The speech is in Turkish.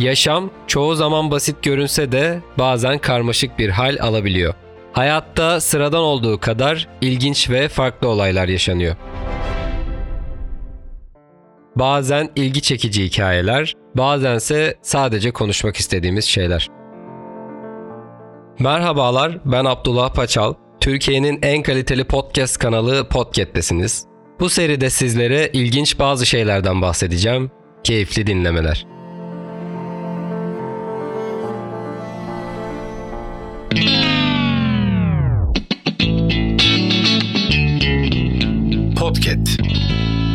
Yaşam çoğu zaman basit görünse de bazen karmaşık bir hal alabiliyor. Hayatta sıradan olduğu kadar ilginç ve farklı olaylar yaşanıyor. Bazen ilgi çekici hikayeler, bazense sadece konuşmak istediğimiz şeyler. Merhabalar, ben Abdullah Paçal. Türkiye'nin en kaliteli podcast kanalı Podcat'tesiniz. Bu seride sizlere ilginç bazı şeylerden bahsedeceğim. Keyifli dinlemeler. Podcat.